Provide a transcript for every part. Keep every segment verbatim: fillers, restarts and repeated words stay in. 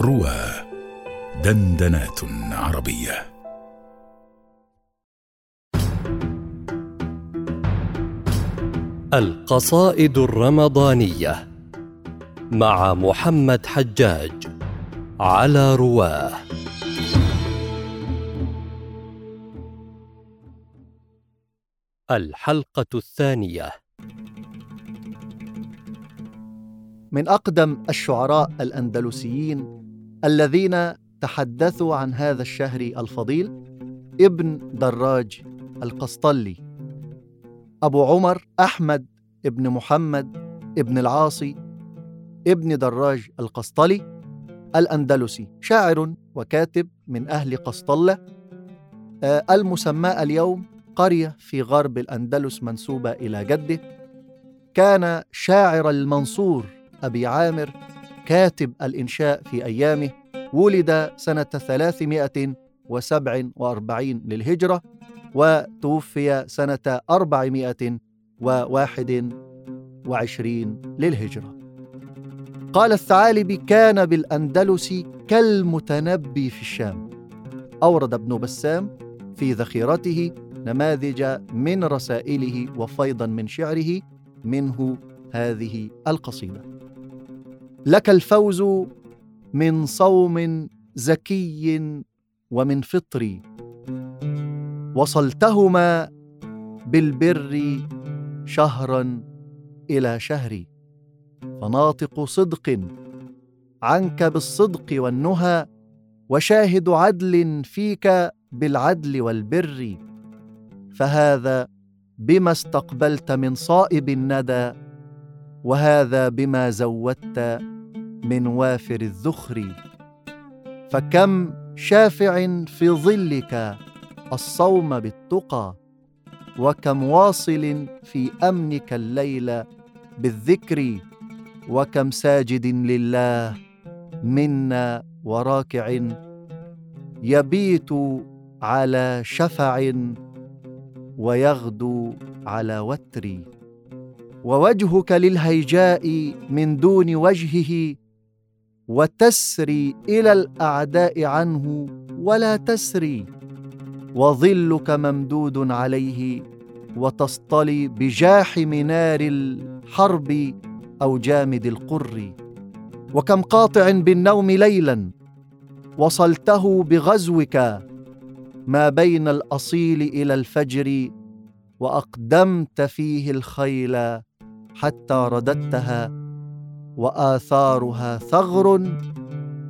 روى دندنات عربية. القصائد الرمضانية مع محمد حجاج على رواه. الحلقة الثانية. من أقدم الشعراء الأندلسيين الذين تحدثوا عن هذا الشهر الفضيل ابن دراج القسطلي، أبو عمر أحمد ابن محمد ابن العاصي ابن دراج القسطلي الأندلسي، شاعر وكاتب من أهل قسطلة المسمى اليوم قرية في غرب الأندلس منسوبة إلى جده. كان شاعر المنصور أبي عامر، كاتب الإنشاء في أيامه، ولد سنة ثلاثمائة وسبعة وأربعين للهجرة وتوفي سنة أربعمائة وواحد وعشرين للهجرة. قال الثعالبي: كان بالأندلس كالمتنبي في الشام. أورد ابن بسام في ذخيرته نماذج من رسائله وفيضا من شعره، منه هذه القصيدة: لك الفوز من صوم زكي ومن فطري، وصلتهما بالبر شهرا إلى شهري، فناطق صدق عنك بالصدق والنهى، وشاهد عدل فيك بالعدل والبر، فهذا بما استقبلت من صائب الندى، وهذا بما زودت من وافر الذخر، فكم شافع في ظلك الصوم بالتقى، وكم واصل في أمنك الليل بالذكر، وكم ساجد لله منا وراكع، يبيت على شفع ويغدو على وتري، ووجهك للهيجاء من دون وجهه، وتسري إلى الأعداء عنه ولا تسري، وظلك ممدود عليه، وتصطلي بجاحم نار الحرب أو جامد القر، وكم قاطع بالنوم ليلا وصلته بغزوك ما بين الأصيل إلى الفجر، وأقدمت فيه الخيل حتى رددتها، وآثارها ثغر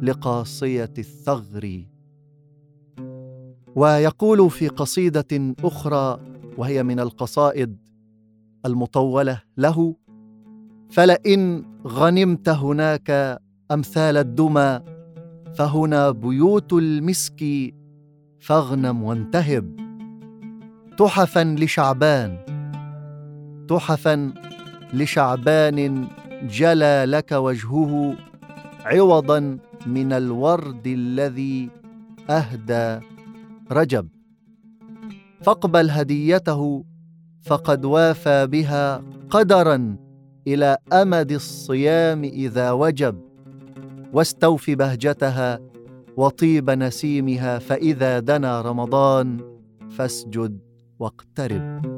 لقاصية الثغر. ويقول في قصيدة أخرى وهي من القصائد المطولة له: فلئن غنمت هناك أمثال الدمى، فهنا بيوت المسك فاغنم وانتهب، تحفا لشعبان تحفا لشعبان جلى لك وجهه، عوضا من الورد الذي أهدى رجب، فاقبل هديته فقد وافى بها قدرا إلى أمد الصيام إذا وجب، واستوفي بهجتها وطيب نسيمها، فإذا دنا رمضان فاسجد واقترب.